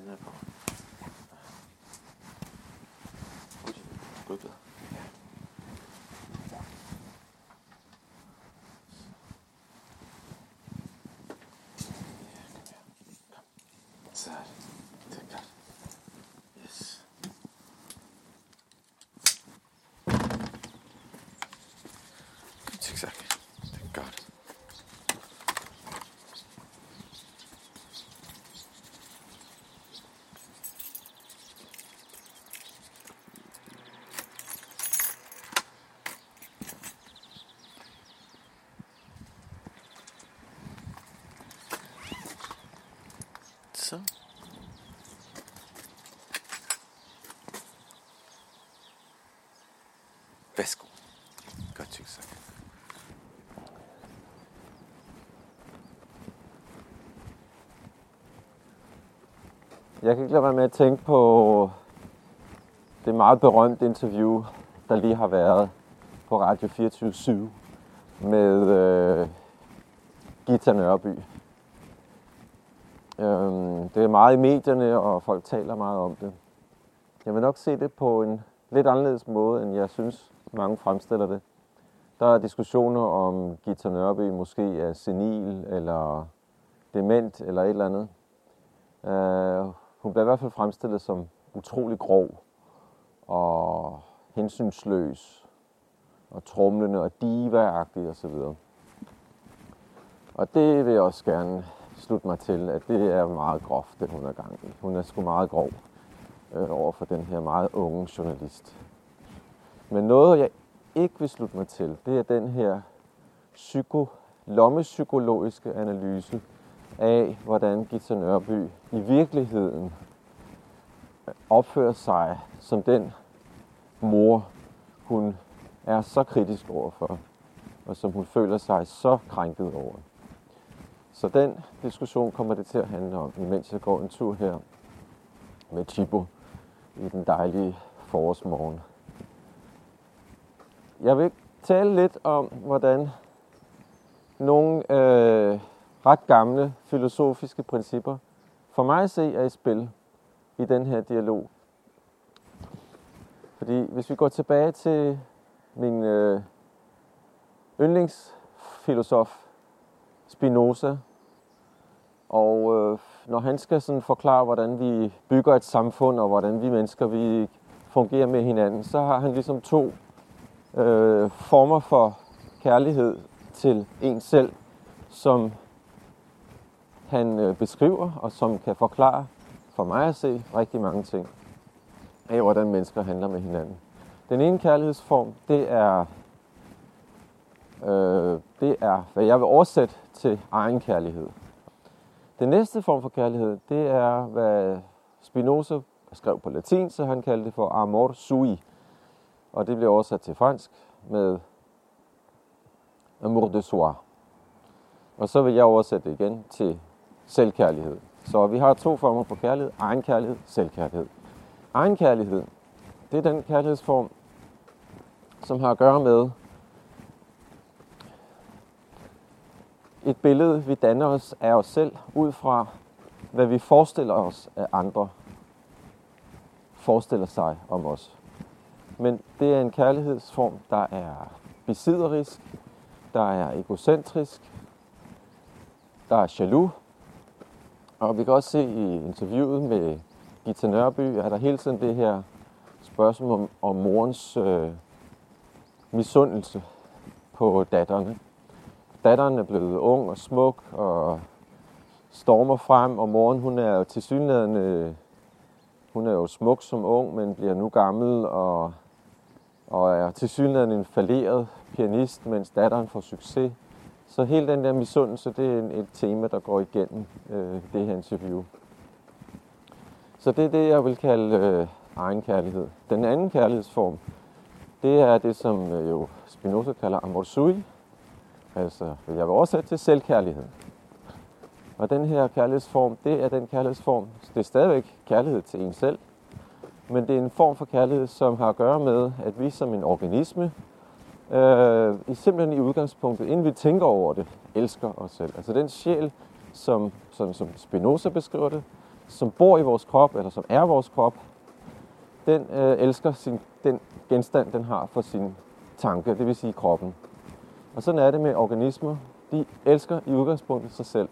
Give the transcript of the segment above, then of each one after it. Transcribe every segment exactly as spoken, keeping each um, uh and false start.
den her på. Godt bedre. So Vesco. Got you a second. Jeg kan ikke lade være med at tænke på det meget berømte interview, der lige har været på Radio fireogtyve syv med øh, Gita Nørby. Det er meget i medierne, og folk taler meget om det. Jeg vil nok se det på en lidt anderledes måde, end jeg synes, mange fremstiller det. Der er diskussioner om Gita Nørby måske er senil, eller dement, eller et eller andet. Uh, hun bliver i hvert fald fremstillet som utrolig grov, og hensynsløs, og tromlende, og diva-agtig osv. Og det vil jeg også gerne slutte mig til, at det er meget groft, det hun er gang i. Hun er sgu meget grov øh, over for den her meget unge journalist. Men noget, jeg ikke vil slutte mig til, det er den her psyko, lommepsykologiske analyse af, hvordan Gita Nørby i virkeligheden opfører sig som den mor, hun er så kritisk overfor, og som hun føler sig så krænket over. Så den diskussion kommer det til at handle om, imens jeg går en tur her med Chippo i den dejlige forårsmorgen. Jeg vil tale lidt om, hvordan nogle øh, ret gamle filosofiske principper for mig at se er i spil i den her dialog. Fordi hvis vi går tilbage til min øh, yndlingsfilosof Spinoza, og øh, når han skal sådan forklare, hvordan vi bygger et samfund, og hvordan vi mennesker vi fungerer med hinanden, så har han ligesom to øh, former for kærlighed til en selv, som han øh, beskriver, og som kan forklare for mig at se rigtig mange ting af, hvordan mennesker handler med hinanden. Den ene kærlighedsform, det er, øh, det er hvad jeg vil oversætte til egen kærlighed. Den næste form for kærlighed, det er, hvad Spinoza skrev på latin, så han kaldte det for amor sui. Og det blev oversat til fransk med amour de soi. Og så vil jeg oversætte det igen til selvkærlighed. Så vi har to former for kærlighed. Egen kærlighed, selvkærlighed. Egen kærlighed, det er den kærlighedsform, som har at gøre med et billede, vi danner os af os selv, ud fra, hvad vi forestiller os, at andre forestiller sig om os. Men det er en kærlighedsform, der er besidderisk, der er egocentrisk, der er jaloux. Og vi kan også se i interviewet med Gita Nørby, at der hele tiden det her spørgsmål om, om morens øh, misundelse på datterne. Datteren er blevet ung og smuk og stormer frem, og moren, hun er jo tilsyneladende, hun er jo smuk som ung, men bliver nu gammel og, og er tilsyneladende en falleret pianist, mens datteren får succes. Så hele den der misundelse, det er et tema, der går igennem øh, det her interview. Så det er det, jeg vil kalde øh, egen kærlighed. Den anden kærlighedsform, det er det, som øh, jo Spinoza kalder amor sui. Altså, jeg vil oversætte til selvkærlighed. Og den her kærlighedsform, det er den kærlighedsform, det er stadigvæk kærlighed til en selv, men det er en form for kærlighed, som har at gøre med, at vi som en organisme, øh, simpelthen i udgangspunktet, inden vi tænker over det, elsker os selv. Altså den sjæl, som, som, som Spinoza beskriver det, som bor i vores krop, eller som er vores krop, den øh, elsker sin, den genstand, den har for sin tanke, det vil sige kroppen. Og sådan er det med organismer. De elsker i udgangspunktet sig selv.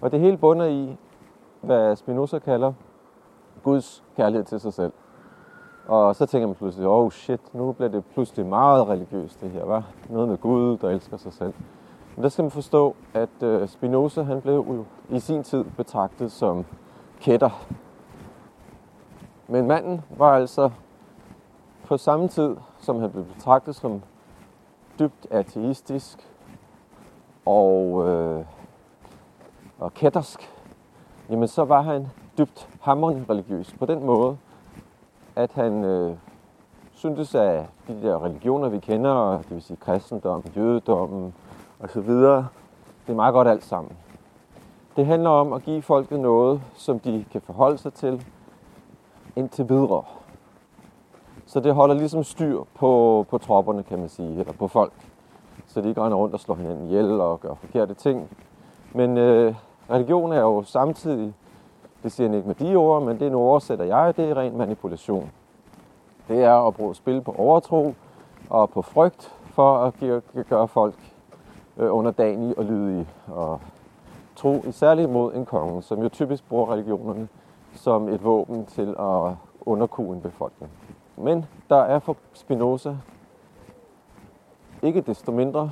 Og det hele bunder i, hvad Spinoza kalder Guds kærlighed til sig selv. Og så tænker man pludselig, oh shit, nu bliver det pludselig meget religiøst det her, hva? Noget med Gud, der elsker sig selv. Men der skal man forstå, at Spinoza han blev i sin tid betragtet som kætter. Men manden var altså på samme tid, som han blev betragtet som dybt ateistisk og, øh, og kættersk, jamen så var han dybt hamrende religiøs på den måde, at han øh, syntes, at de der religioner, vi kender, det vil sige kristendom, jødedommen osv., det er meget godt alt sammen. Det handler om at give folket noget, som de kan forholde sig til indtil videre. Så det holder ligesom styr på, på tropperne, kan man sige, eller på folk. Så de ikke render rundt og slår hinanden ihjel og gør forkerte ting. Men øh, religion er jo samtidig, det siger han ikke med de ord, men det nu oversætter jeg, det er ren manipulation. Det er at bruge at spille på overtro og på frygt for at gøre, gøre folk øh, underdanige og lydige. Og tro særligt mod en konge, som jo typisk bruger religionerne som et våben til at underkue en befolkning. Men der er for Spinoza ikke desto mindre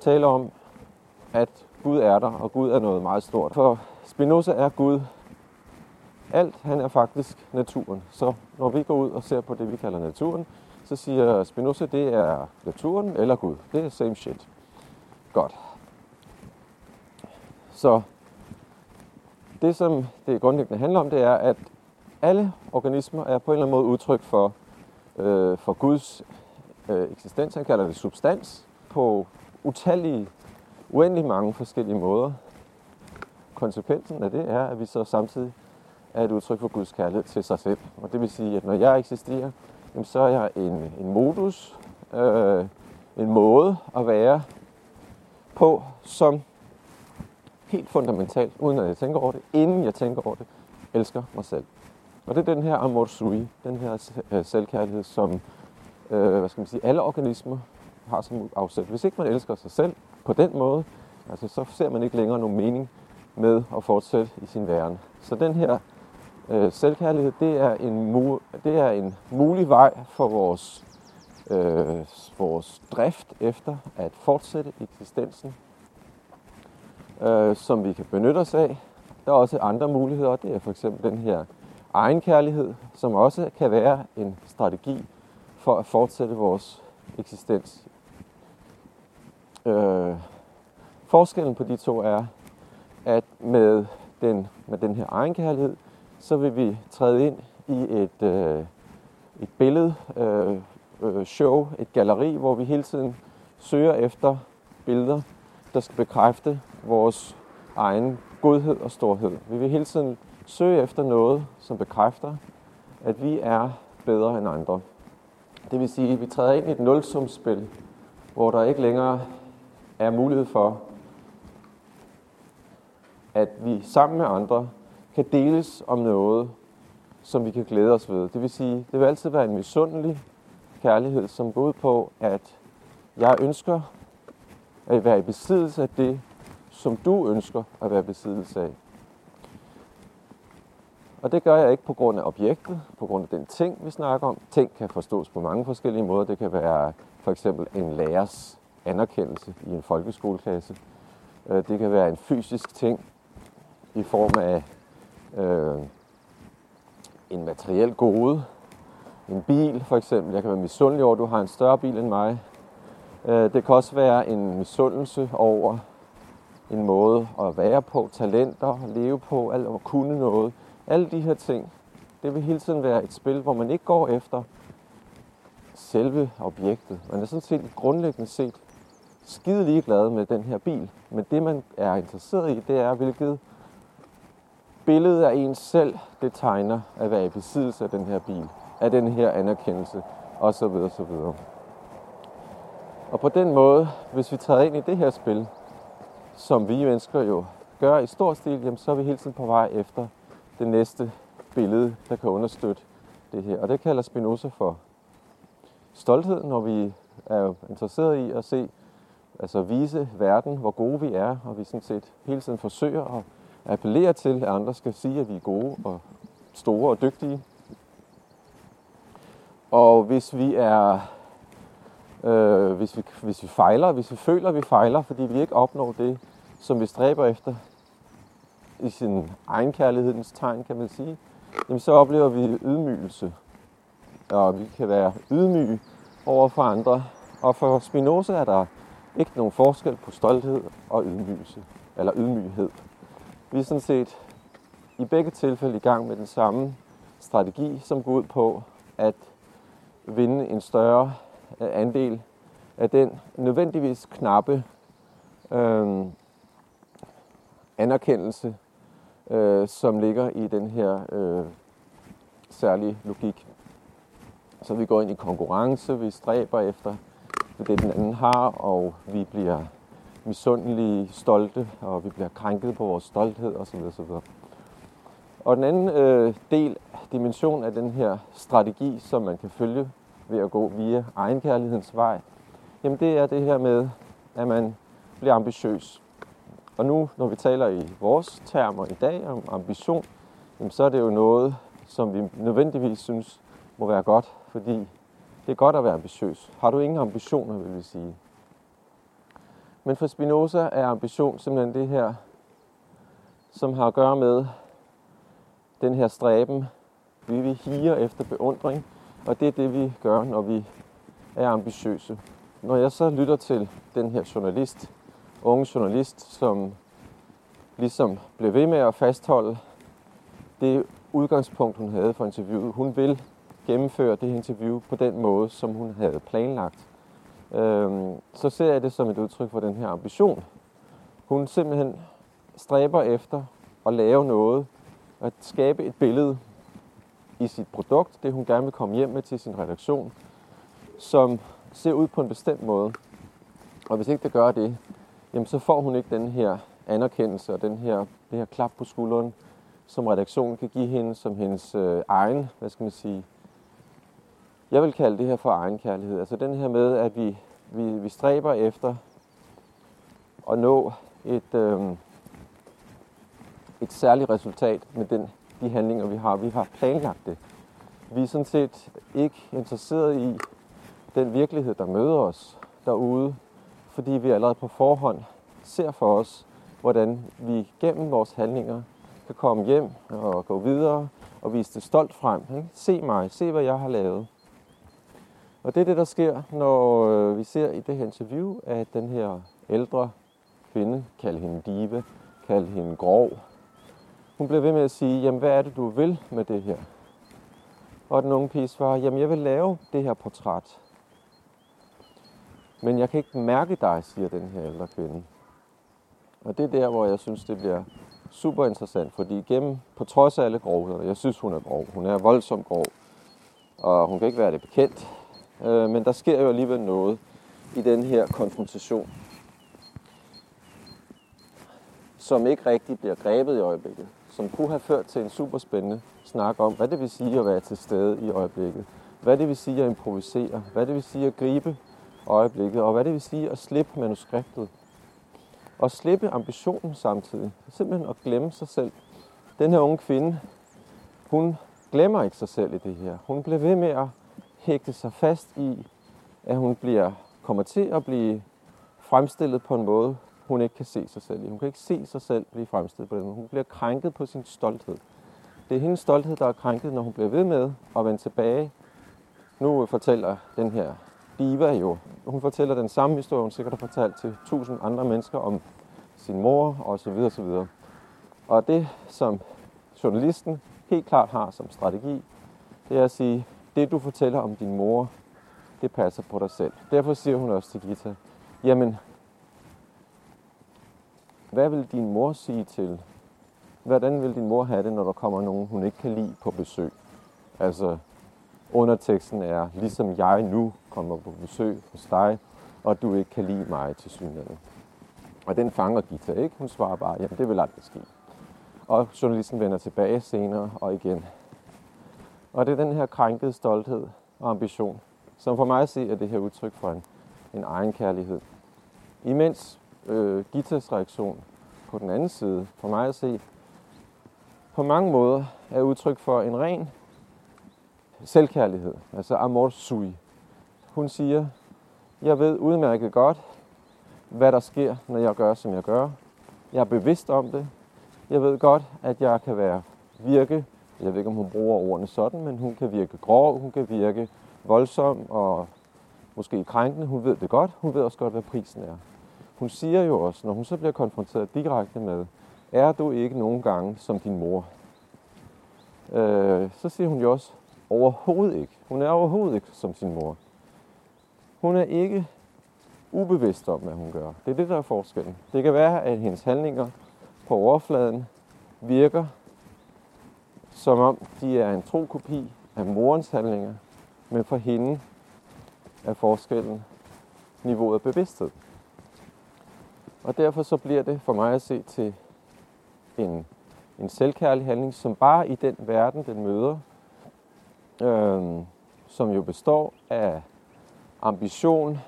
tale om, at Gud er der, og Gud er noget meget stort. For Spinoza er Gud. Alt, han er faktisk naturen. Så når vi går ud og ser på det, vi kalder naturen, så siger Spinoza, det er naturen eller Gud. Det er same shit. Godt. Så det, som det grundlæggende handler om, det er, at alle organismer er på en eller anden måde udtryk for, øh, for Guds øh, eksistens. Han kalder det substans på utallige, uendelig mange forskellige måder. Konsekvensen af det er, at vi så samtidig er et udtryk for Guds kærlighed til sig selv. Og det vil sige, at når jeg eksisterer, jamen, så er jeg en, en modus, øh, en måde at være på, som helt fundamentalt, uden at jeg tænker over det, inden jeg tænker over det, elsker mig selv. Og det er den her amor sui, den her selvkærlighed, som øh, hvad skal man sige, alle organismer har som afsæt. Hvis ikke man elsker sig selv på den måde, altså, så ser man ikke længere nogen mening med at fortsætte i sin væren. Så den her øh, selvkærlighed, det er, en mu- det er en mulig vej for vores, øh, vores drift efter at fortsætte eksistensen, øh, som vi kan benytte os af. Der er også andre muligheder, det er for eksempel den her egenkærlighed, som også kan være en strategi for at fortsætte vores eksistens. Øh, forskellen på de to er, at med den, med den her egenkærlighed, så vil vi træde ind i et, øh, et billede, øh, øh, show, et galleri, hvor vi hele tiden søger efter billeder, der skal bekræfte vores egen godhed og storhed. Vi vil hele tiden søge efter noget, som bekræfter, at vi er bedre end andre. Det vil sige, at vi træder ind i et nulsumsspil, hvor der ikke længere er mulighed for, at vi sammen med andre kan deles om noget, som vi kan glæde os ved. Det vil sige, det vil altid være en misundelig kærlighed, som går ud på, at jeg ønsker at være i besiddelse af det, som du ønsker at være i besiddelse af. Og det gør jeg ikke på grund af objektet, på grund af den ting, vi snakker om. Ting kan forstås på mange forskellige måder. Det kan være for eksempel en lærers anerkendelse i en folkeskoleklasse. Det kan være en fysisk ting i form af øh, en materiel gode. En bil for eksempel. Jeg kan være misundelig over, at du har en større bil end mig. Det kan også være en misundelse over en måde at være på, talenter, leve på, alt at kunne noget. Alle de her ting, det vil hele tiden være et spil, hvor man ikke går efter selve objektet. Man er sådan set grundlæggende set skide ligeglad med den her bil. Men det, man er interesseret i, det er, hvilket billede af en selv, det tegner at være i besiddelse af den her bil, af den her anerkendelse, osv. osv. Og på den måde, hvis vi træder ind i det her spil, som vi mennesker jo gør i stor stil, jamen, så er vi hele tiden på vej efter det næste billede, der kan understøtte det her. Og det kalder Spinoza for stolthed, når vi er interesseret i at se, altså vise verden, hvor gode vi er, og vi sådan set hele tiden forsøger at appellere til, at andre skal sige, at vi er gode og store og dygtige. Og hvis vi er, øh, hvis, vi, hvis vi fejler, hvis vi føler, at vi fejler, fordi vi ikke opnår det, som vi stræber efter, i sin egenkærlighedens tegn, kan man sige, jamen så oplever vi ydmygelse. Og vi kan være ydmyge over for andre. Og for Spinoza er der ikke nogen forskel på stolthed og ydmygelse, eller ydmyghed. Vi er sådan set i begge tilfælde i gang med den samme strategi, som går ud på at vinde en større andel af den nødvendigvis knappe øh, anerkendelse, øh, som ligger i den her øh, særlige logik. Så vi går ind i konkurrence, vi stræber efter det, den anden har, og vi bliver misundelige, stolte, og vi bliver krænket på vores stolthed osv. osv. Og den anden øh, del, dimension af den her strategi, som man kan følge ved at gå via egenkærlighedens vej, jamen det er det her med, at man bliver ambitiøs. Og nu, når vi taler i vores termer i dag om ambition, jamen så er det jo noget, som vi nødvendigvis synes må være godt, fordi det er godt at være ambitiøs. Har du ingen ambitioner, vil vi sige. Men for Spinoza er ambition simpelthen det her, som har at gøre med den her stræben. Vi vil higer efter beundring, og det er det, vi gør, når vi er ambitiøse. Når jeg så lytter til den her journalist, unge journalist, som ligesom blev ved med at fastholde det udgangspunkt, hun havde for interviewet. Hun vil gennemføre det interview på den måde, som hun havde planlagt. Øhm, så ser jeg det som et udtryk for den her ambition. Hun simpelthen stræber efter at lave noget, at skabe et billede i sit produkt, det hun gerne vil komme hjem med til sin redaktion, som ser ud på en bestemt måde. Og hvis ikke det gør det, jamen så får hun ikke den her anerkendelse og den her, det her klap på skulderen, som redaktionen kan give hende, som hendes øh, egen, hvad skal man sige, jeg vil kalde det her for egenkærlighed. Altså den her med, at vi, vi, vi stræber efter at nå et, øh, et særligt resultat med den, de handlinger, vi har. Vi har planlagt det. Vi er sådan set ikke interesseret i den virkelighed, der møder os derude, fordi vi allerede på forhånd ser for os, hvordan vi gennem vores handlinger kan komme hjem og gå videre og vise det stolt frem. Ikke? Se mig, se hvad jeg har lavet. Og det er det, der sker, når øh, vi ser i det her interview, at den her ældre kvinde, kald hende diva, kald hende grov, hun bliver ved med at sige, jamen hvad er det, du vil med det her? Og den unge pige svarer, jamen jeg vil lave det her portræt. Men jeg kan ikke mærke dig, siger den her ældre kvinde. Og det er der, hvor jeg synes, det bliver super interessant, fordi igennem, på trods af alle grovheder, jeg synes, hun er grov, hun er voldsomt grov, og hun kan ikke være det bekendt, øh, men der sker jo alligevel noget i den her konfrontation, som ikke rigtig bliver grebet i øjeblikket, som kunne have ført til en super spændende snak om, hvad det vil sige at være til stede i øjeblikket, hvad det vil sige at improvisere, hvad det vil sige at gribe øjeblikket, og hvad det vil sige at slippe manuskriptet, og slippe ambitionen samtidig, simpelthen at glemme sig selv. Den her unge kvinde, hun glemmer ikke sig selv i det her. Hun bliver ved med at hægte sig fast i, at hun bliver, kommer til at blive fremstillet på en måde, hun ikke kan se sig selv i. Hun kan ikke se sig selv blive fremstillet på den måde. Hun bliver krænket på sin stolthed. Det er hendes stolthed, der er krænket, når hun bliver ved med at vende tilbage. Nu fortæller den her diva jo, hun fortæller den samme historie, hun sikkert har fortalt til tusind andre mennesker om sin mor og så videre, så videre. Og det, som journalisten helt klart har som strategi, det er at sige, det du fortæller om din mor, det passer på dig selv. Derfor siger hun også til Gita, jamen, hvad vil din mor sige til? Hvordan vil din mor have det, når der kommer nogen, hun ikke kan lide på besøg? Altså, underteksten er, ligesom jeg nu kommer på besøg hos dig, og du ikke kan lide mig til synligheden. Og den fanger Gita ikke, hun svarer bare, jamen det vil aldrig ske. og journalisten vender tilbage senere og igen. Og det er den her krænkede stolthed og ambition, som for mig at se er det her udtryk for en, en egenkærlighed. Imens øh, Gitas reaktion på den anden side, for mig at se, på mange måder er udtryk for en ren selvkærlighed, altså amor sui. Hun siger, jeg ved udmærket godt, hvad der sker, når jeg gør, som jeg gør. Jeg er bevidst om det. Jeg ved godt, at jeg kan være virke, jeg ved ikke, om hun bruger ordene sådan, men hun kan virke grov, hun kan virke voldsom og måske krænkende. Hun ved det godt. Hun ved også godt, hvad prisen er. Hun siger jo også, når hun så bliver konfronteret direkte med, er du ikke nogen gange som din mor? Øh, så siger hun jo også, overhovedet ikke. Hun er overhovedet ikke som sin mor. Hun er ikke ubevidst om, hvad hun gør. Det er det, der er forskellen. Det kan være, at hendes handlinger på overfladen virker, som om de er en tro kopi af morens handlinger, men for hende er forskellen niveauet af bevidsthed. Og derfor så bliver det for mig at se til en, en selvkærlig handling, som bare i den verden, den møder, øh, som jo består af ambition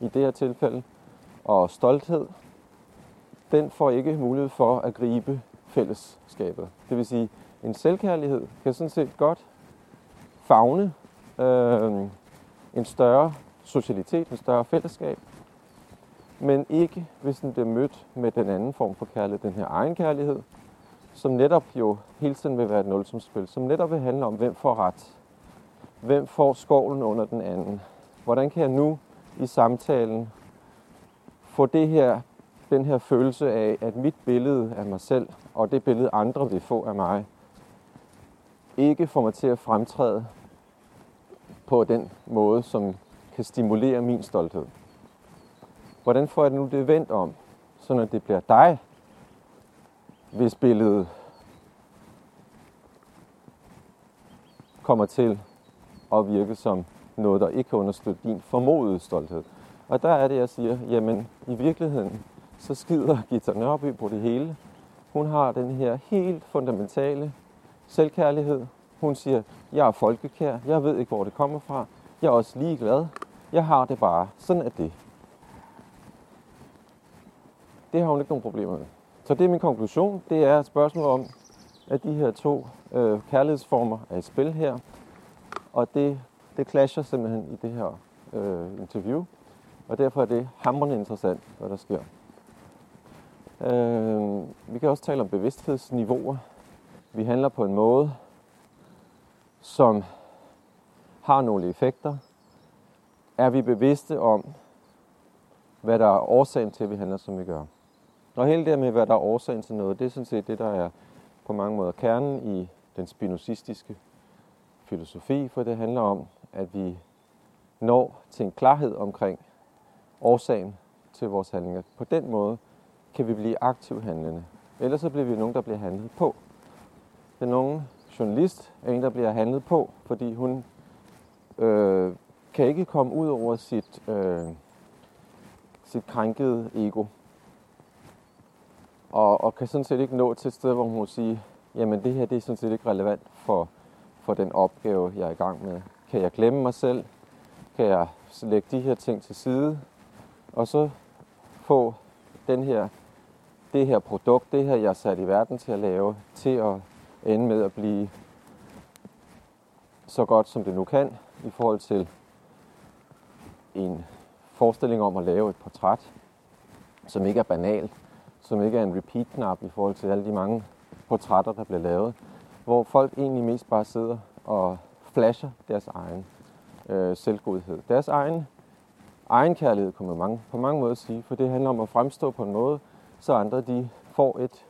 i det her tilfælde, og stolthed, den får ikke mulighed for at gribe fællesskabet. Det vil sige, en selvkærlighed kan sådan set godt favne øh, en større socialitet, en større fællesskab, men ikke hvis den bliver mødt med den anden form for kærlighed, den her egen kærlighed, som netop jo hele tiden vil være et nulsumsspil, som netop vil handle om, hvem får ret, hvem får skovlen under den anden. Hvordan kan jeg nu i samtalen få det her, den her følelse af, at mit billede af mig selv og det billede andre vil få af mig, ikke får mig til at fremtræde på den måde, som kan stimulere min stolthed. Hvordan får jeg det nu det vendt om, så når det bliver dig, hvis billedet kommer til at virke som noget, der ikke kan understøtte din formodede stolthed. Og der er det, jeg siger, jamen i virkeligheden, så skider Gita Nørby på det hele. Hun har den her helt fundamentale selvkærlighed. Hun siger, jeg er folkekær, jeg ved ikke, hvor det kommer fra. Jeg er også ligeglad. Jeg har det bare. Sådan er det. Det har hun ikke nogen problemer med. Så det er min konklusion. Det er et spørgsmål om, at de her to øh, kærlighedsformer er i spil her. Og det, det clasher simpelthen i det her øh, interview. Og derfor er det hamrende interessant, hvad der sker. Øh, vi kan også tale om bevidsthedsniveauer. Vi handler på en måde, som har nogle effekter. Er vi bevidste om, hvad der er årsagen til, at vi handler, som vi gør? Og hele det med, hvad der er årsagen til noget, det er sådan set det, der er på mange måder kernen i den spinozistiske filosofi, for det handler om, at vi når til en klarhed omkring årsagen til vores handlinger. På den måde kan vi blive aktivt handlende. Ellers så bliver vi nogen, der bliver handlet på. Den nogen journalist er en, der bliver handlet på, fordi hun øh, kan ikke komme ud over sit, øh, sit krænkede ego. Og, og kan sådan set ikke nå til et sted, hvor hun må sige, jamen det her det er sådan set ikke relevant for, for den opgave, jeg er i gang med. Kan jeg glemme mig selv? Kan jeg lægge de her ting til side? Og så få den her, det her produkt, det her jeg er sat i verden til at lave, til at ende med at blive så godt som det nu kan, i forhold til en forestilling om at lave et portræt, som ikke er banalt, som ikke er en repeat-knap i forhold til alle de mange portrætter, der bliver lavet, hvor folk egentlig mest bare sidder og flasher deres egen øh, selvgodhed. Deres egen egenkærlighed, kan man mange, på mange måder sige, for det handler om at fremstå på en måde, så andre de får et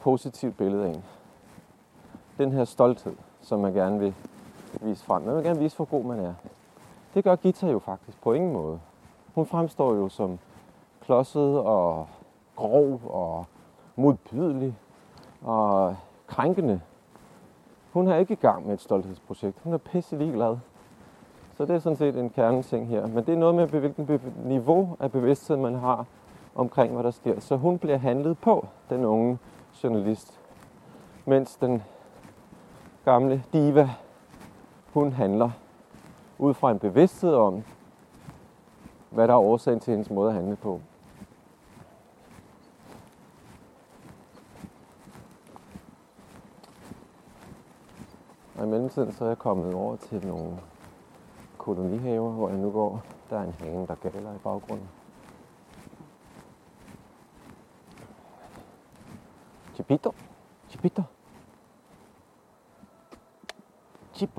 positivt billede af en. Den her stolthed, som man gerne vil vise frem. Man vil gerne vise, hvor god man er. Det gør Gita jo faktisk på ingen måde. Hun fremstår jo som klodset og grov og modbydelig og krænkende. Hun er ikke i gang med et stolthedsprojekt. Hun er pisse ligeglad. Så det er sådan set en kerneting her. Men det er noget med, hvilken niveau af bevidsthed man har omkring, hvad der sker. Så hun bliver handlet på, den unge journalist, mens den gamle diva, hun handler ud fra en bevidsthed om, hvad der er årsagen til hendes måde at handle på. Og i mellemtiden så er jeg kommet over til nogle kolonihaver, hvor jeg nu går. Der er en hane, der galer i baggrunden. Chipito, Chipito.